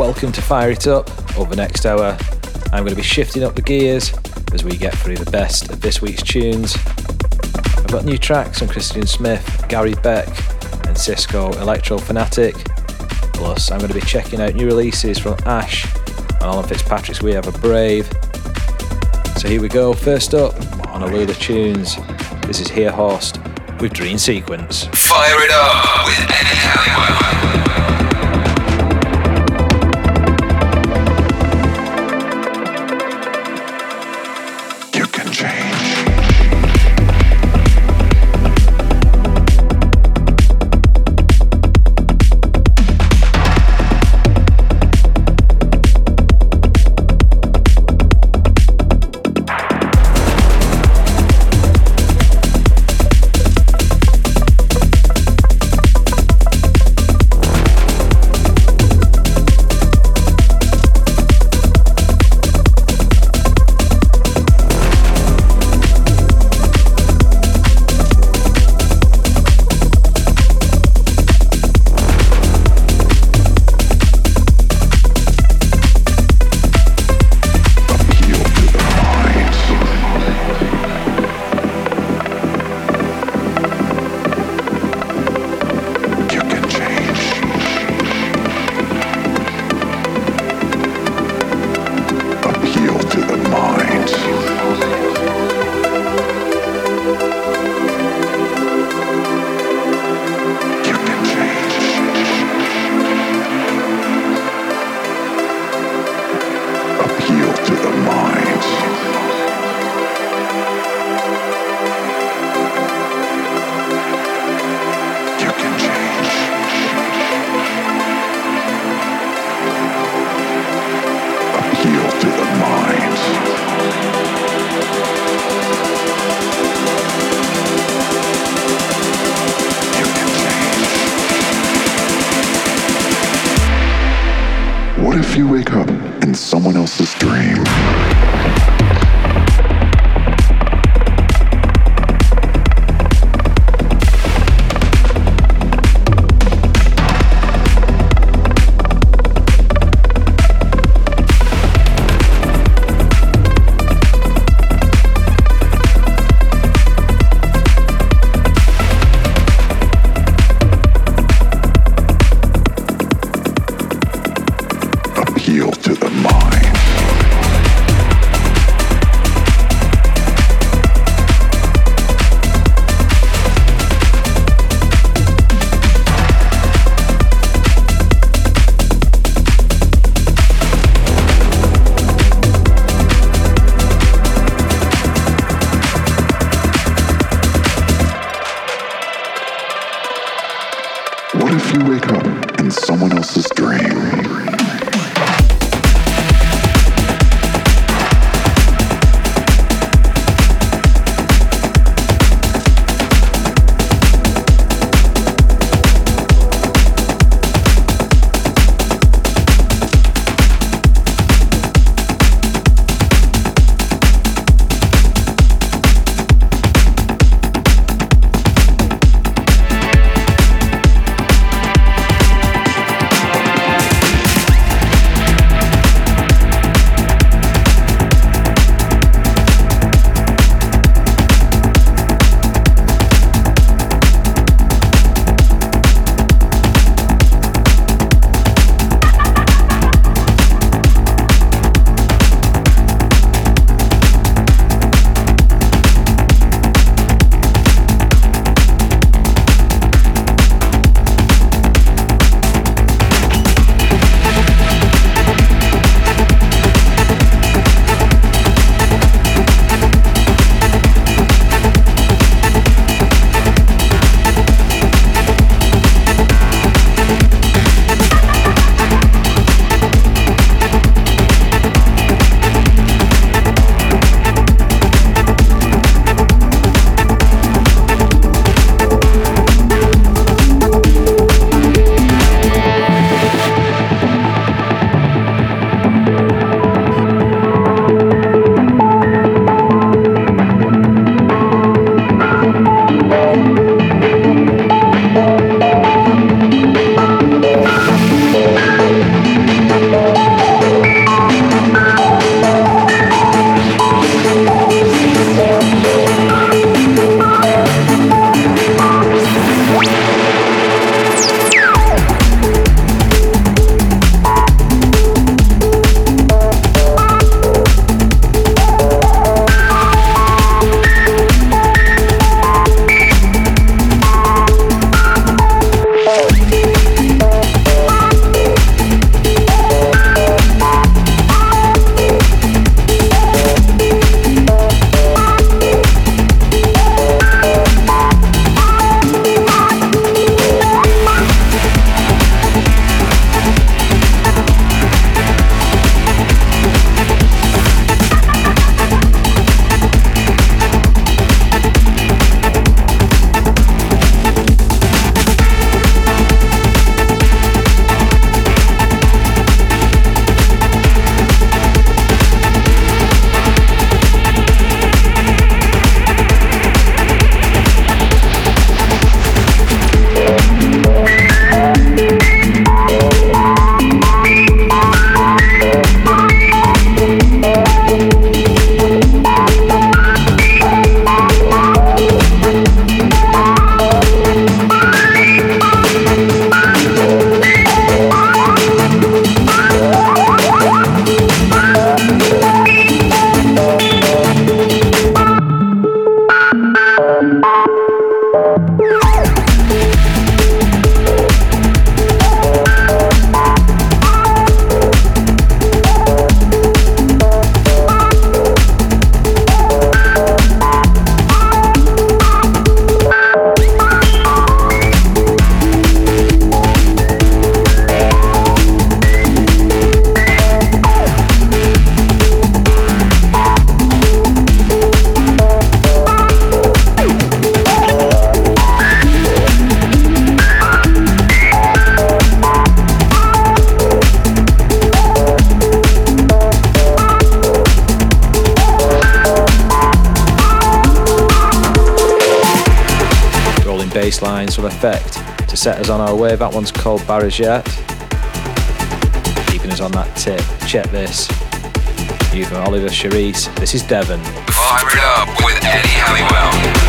welcome to Fire It Up. Over the next hour, I'm going to be shifting up the gears as we get through the best of this week's tunes. I've got new tracks from Christian Smith, Gary Beck and Cisco Electro Fanatic. Plus, I'm going to be checking out new releases from Ash and Alan Fitzpatrick's We Have a Brave. So here we go, first up on a load of tunes. This is Here Horst with Dream Sequence. Fire it up with Eddie Halliwell. Cancel Effect to set us on our way. That one's called Barrisette. Keeping us on that tip. Check this. You from Oliver Sharice. This is Devon. Vibe it up with Eddie Halliwell.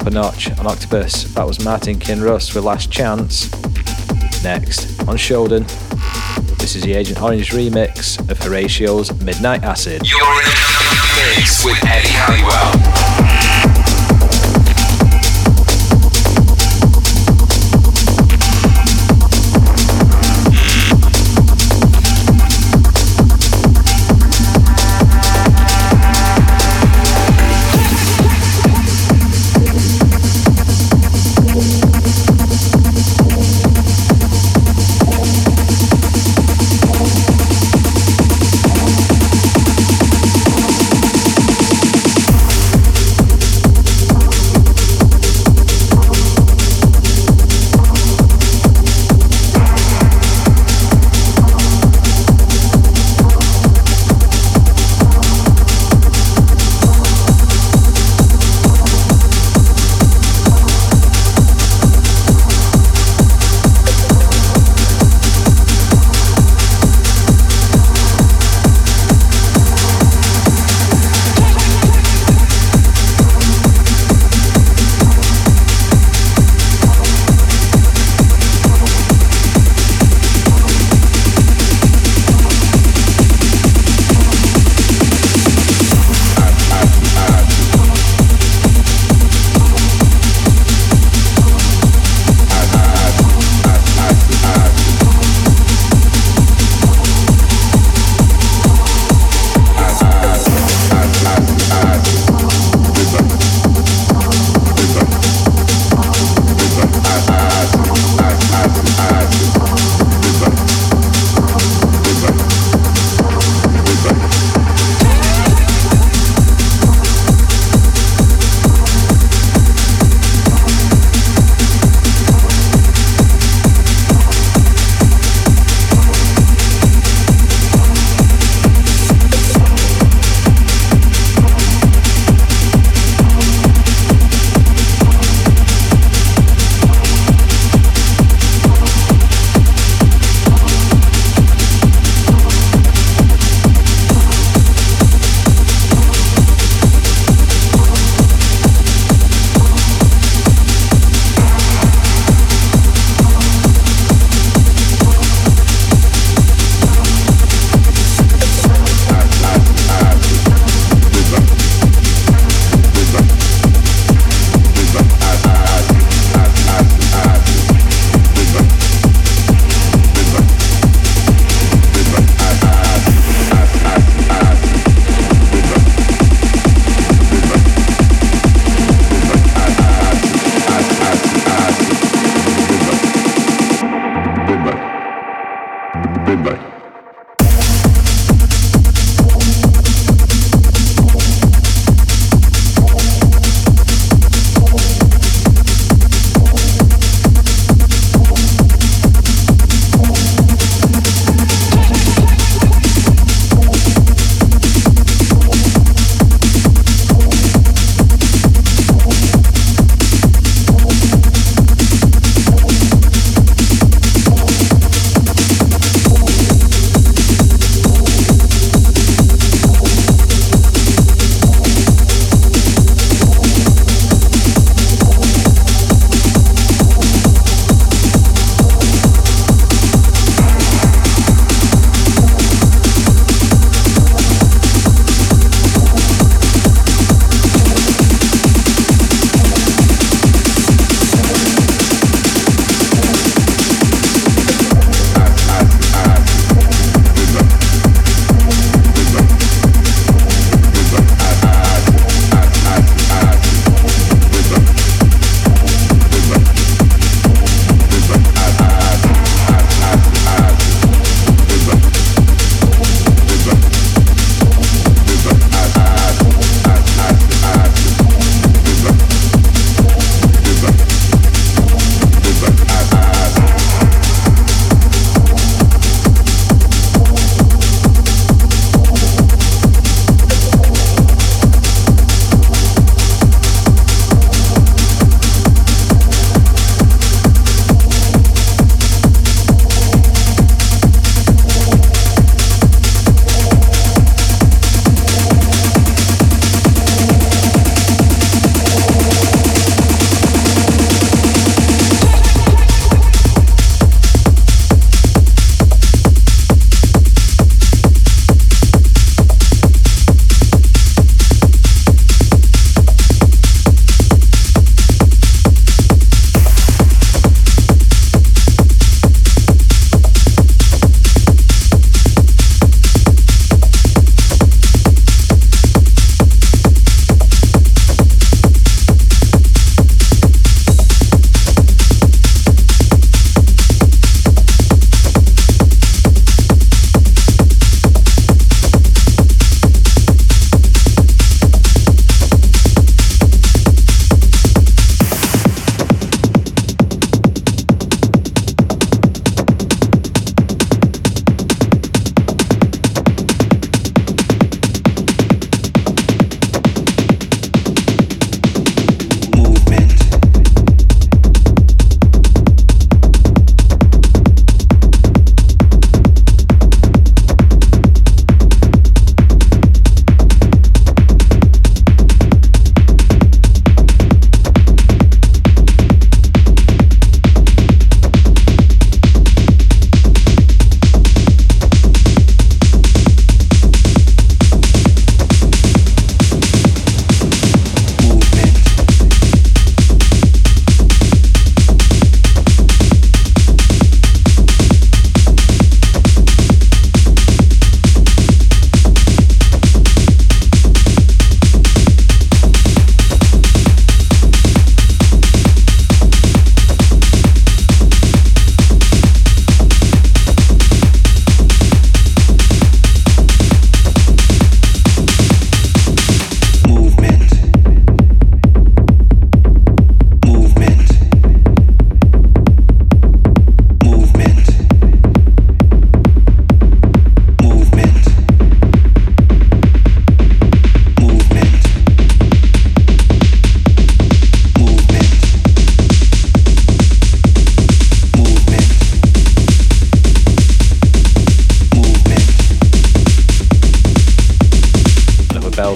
up a notch on Octopus. That was Martin Kinross with Last Chance. Next, on Shodan, this is the Agent Orange remix of Horatio's Midnight Acid. You're in the mix with Eddie Halliwell.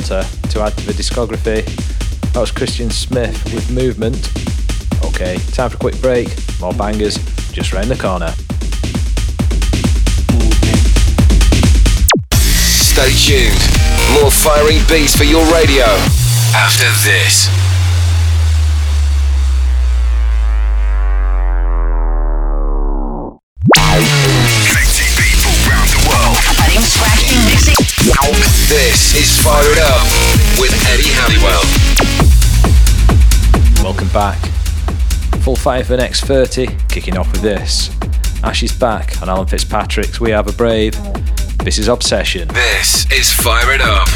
Delta to add to the discography. That was Christian Smith with Movement. Okay, time for a quick break. More bangers just round the corner. Stay tuned. More firing beats for your radio after this. This is Fire It Up with Eddie Halliwell. Welcome back. Full fire for the next 30, kicking off with this. Ash is back on Alan Fitzpatrick's We Have a Brave. This is Obsession. This is Fire It Up.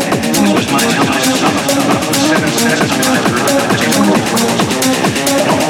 This was my summer, 7 7 5.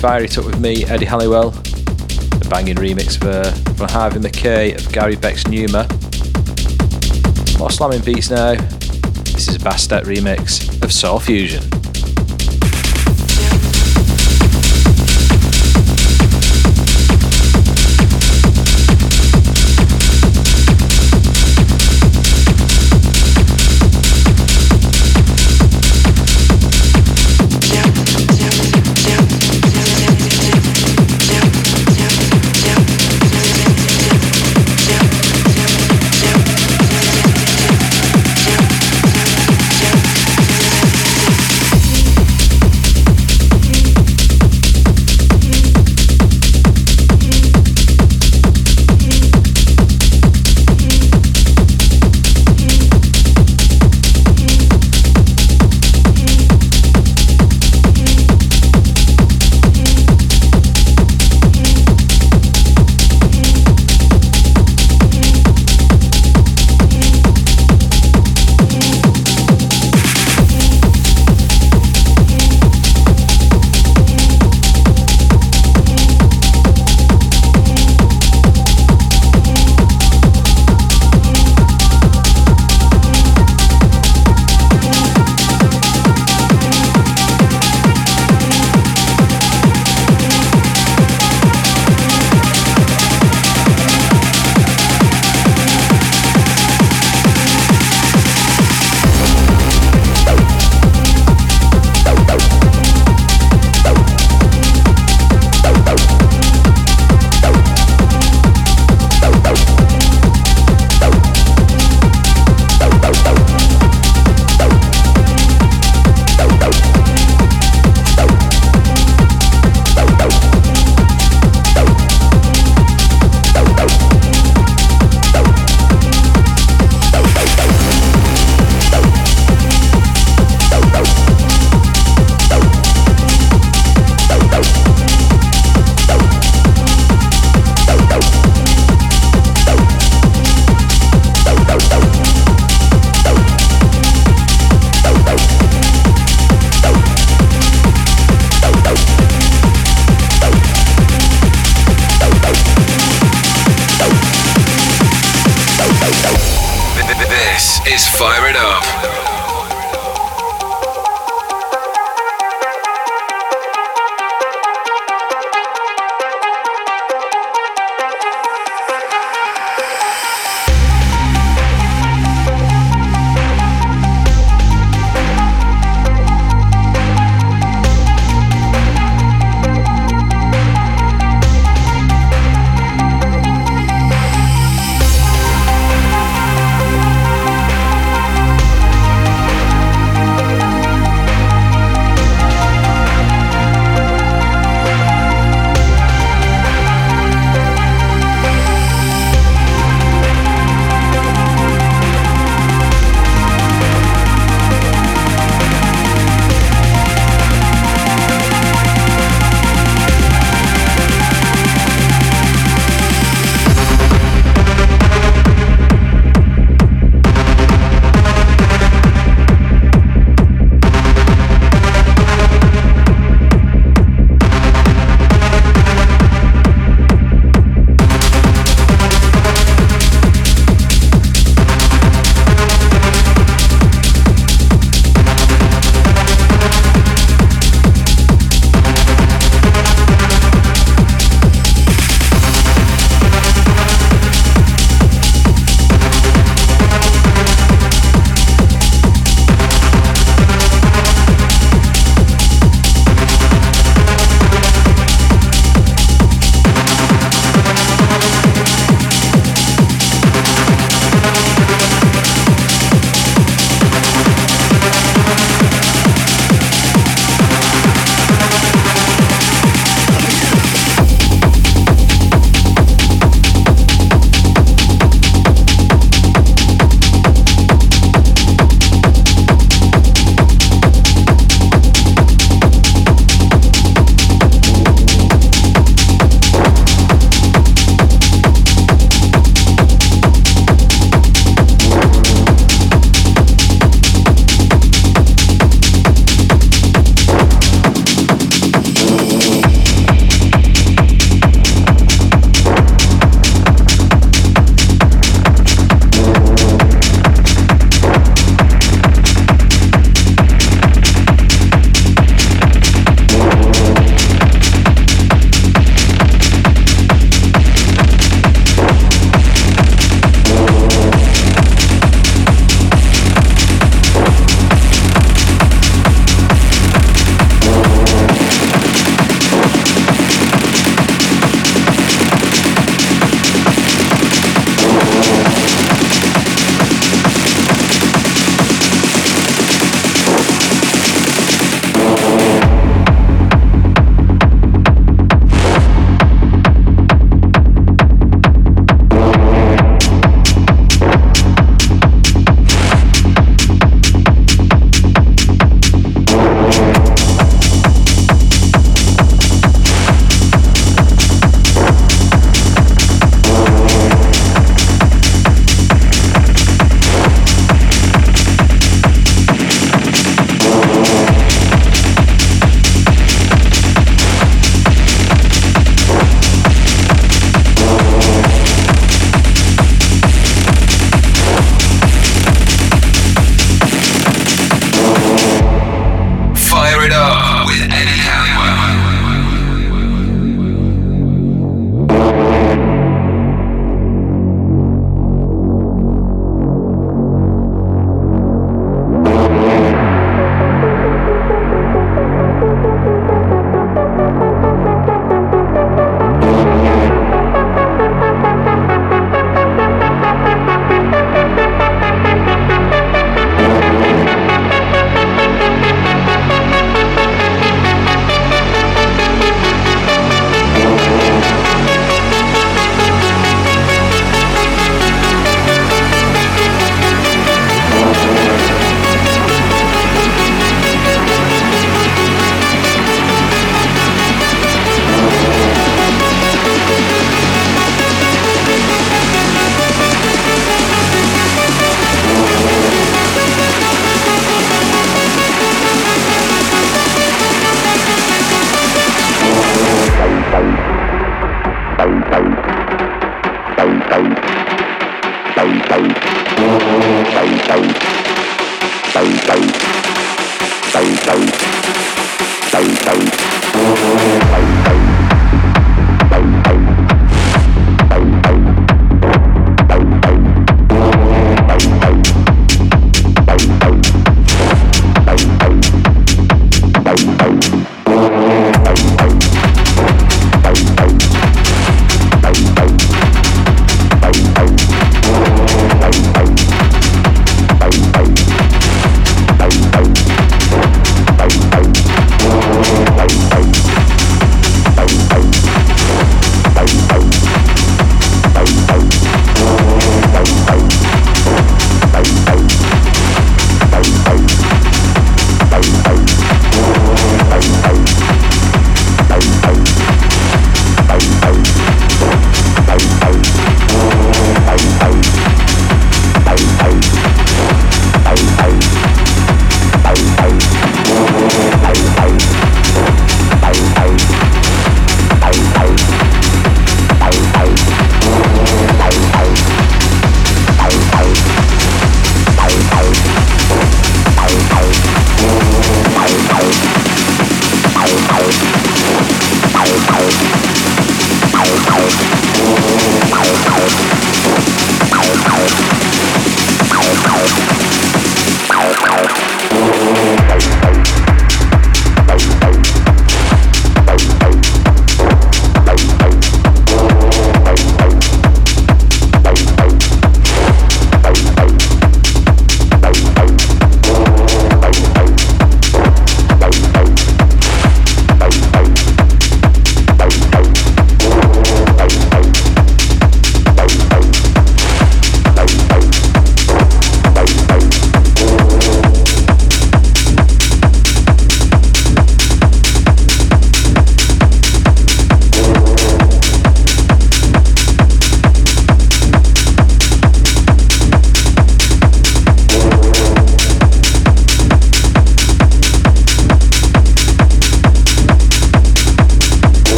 Fire It Up with me, Eddie Halliwell. A banging remix there from Harvey McKay of Gary Beck's Pneuma. More slamming beats now. This is a Bastet remix of Soul Fusion.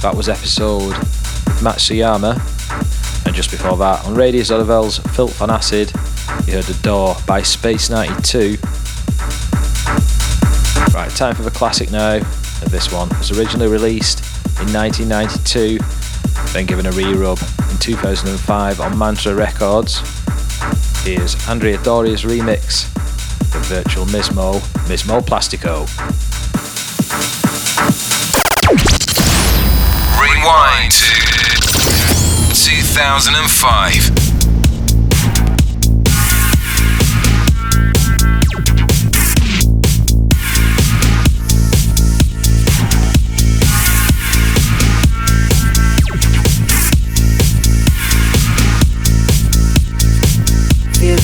That was episode Matsuyama, and just before that on Radius Olivell's Filth on Acid you heard The Door by Space 92. Right, time for the classic now, and this one was originally released in 1992, then given a re-rub in 2005 on Mantra Records. Here's Andrea Doria's remix of Virtual Mismo, Mismo Plastico. Rewind to 2005.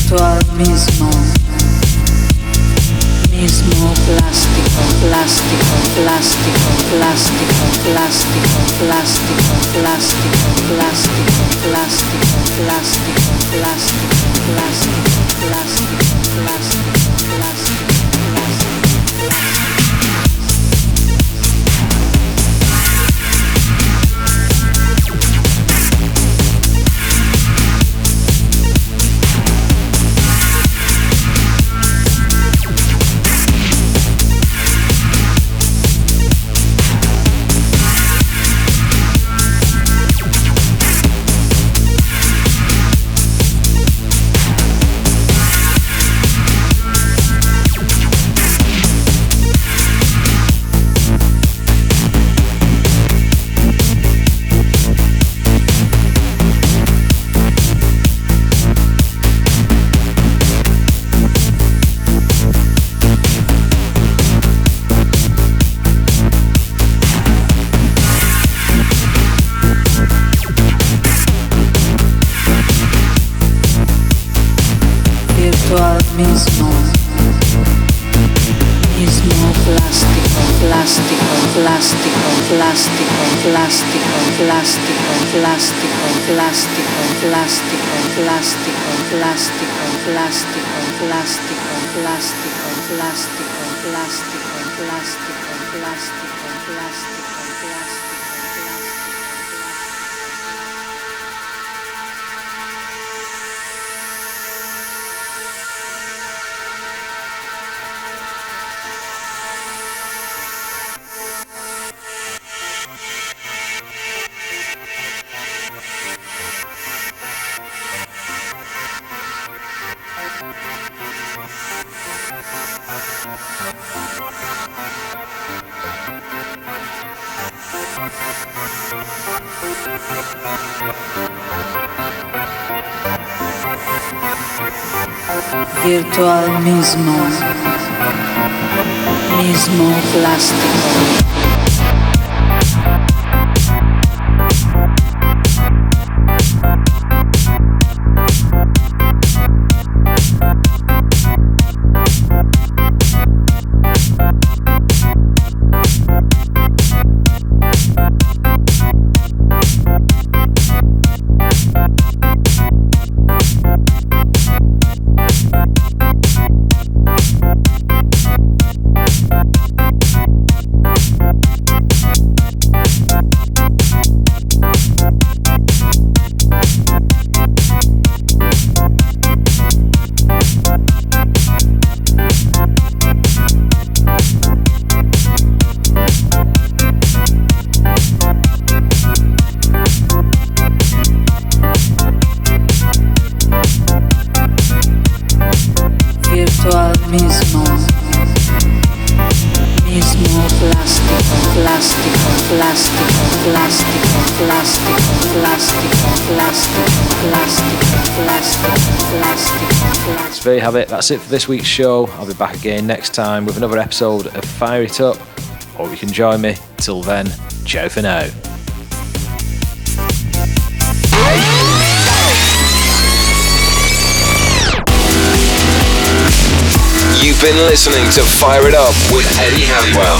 Virtual mismo, mismo plástico. Plástico, plástico, plástico, plástico, plástico, plástico, plástico, plástico, plástico, plástico, plástico, plástico, plástico, plástico. Virtual Mismo, Mismo Plastico. There you have it. That's it for this week's show. I'll be back again next time with another episode of Fire It Up, or you can join me. Till then, ciao for now. You've been listening to Fire It Up with Eddie Halliwell.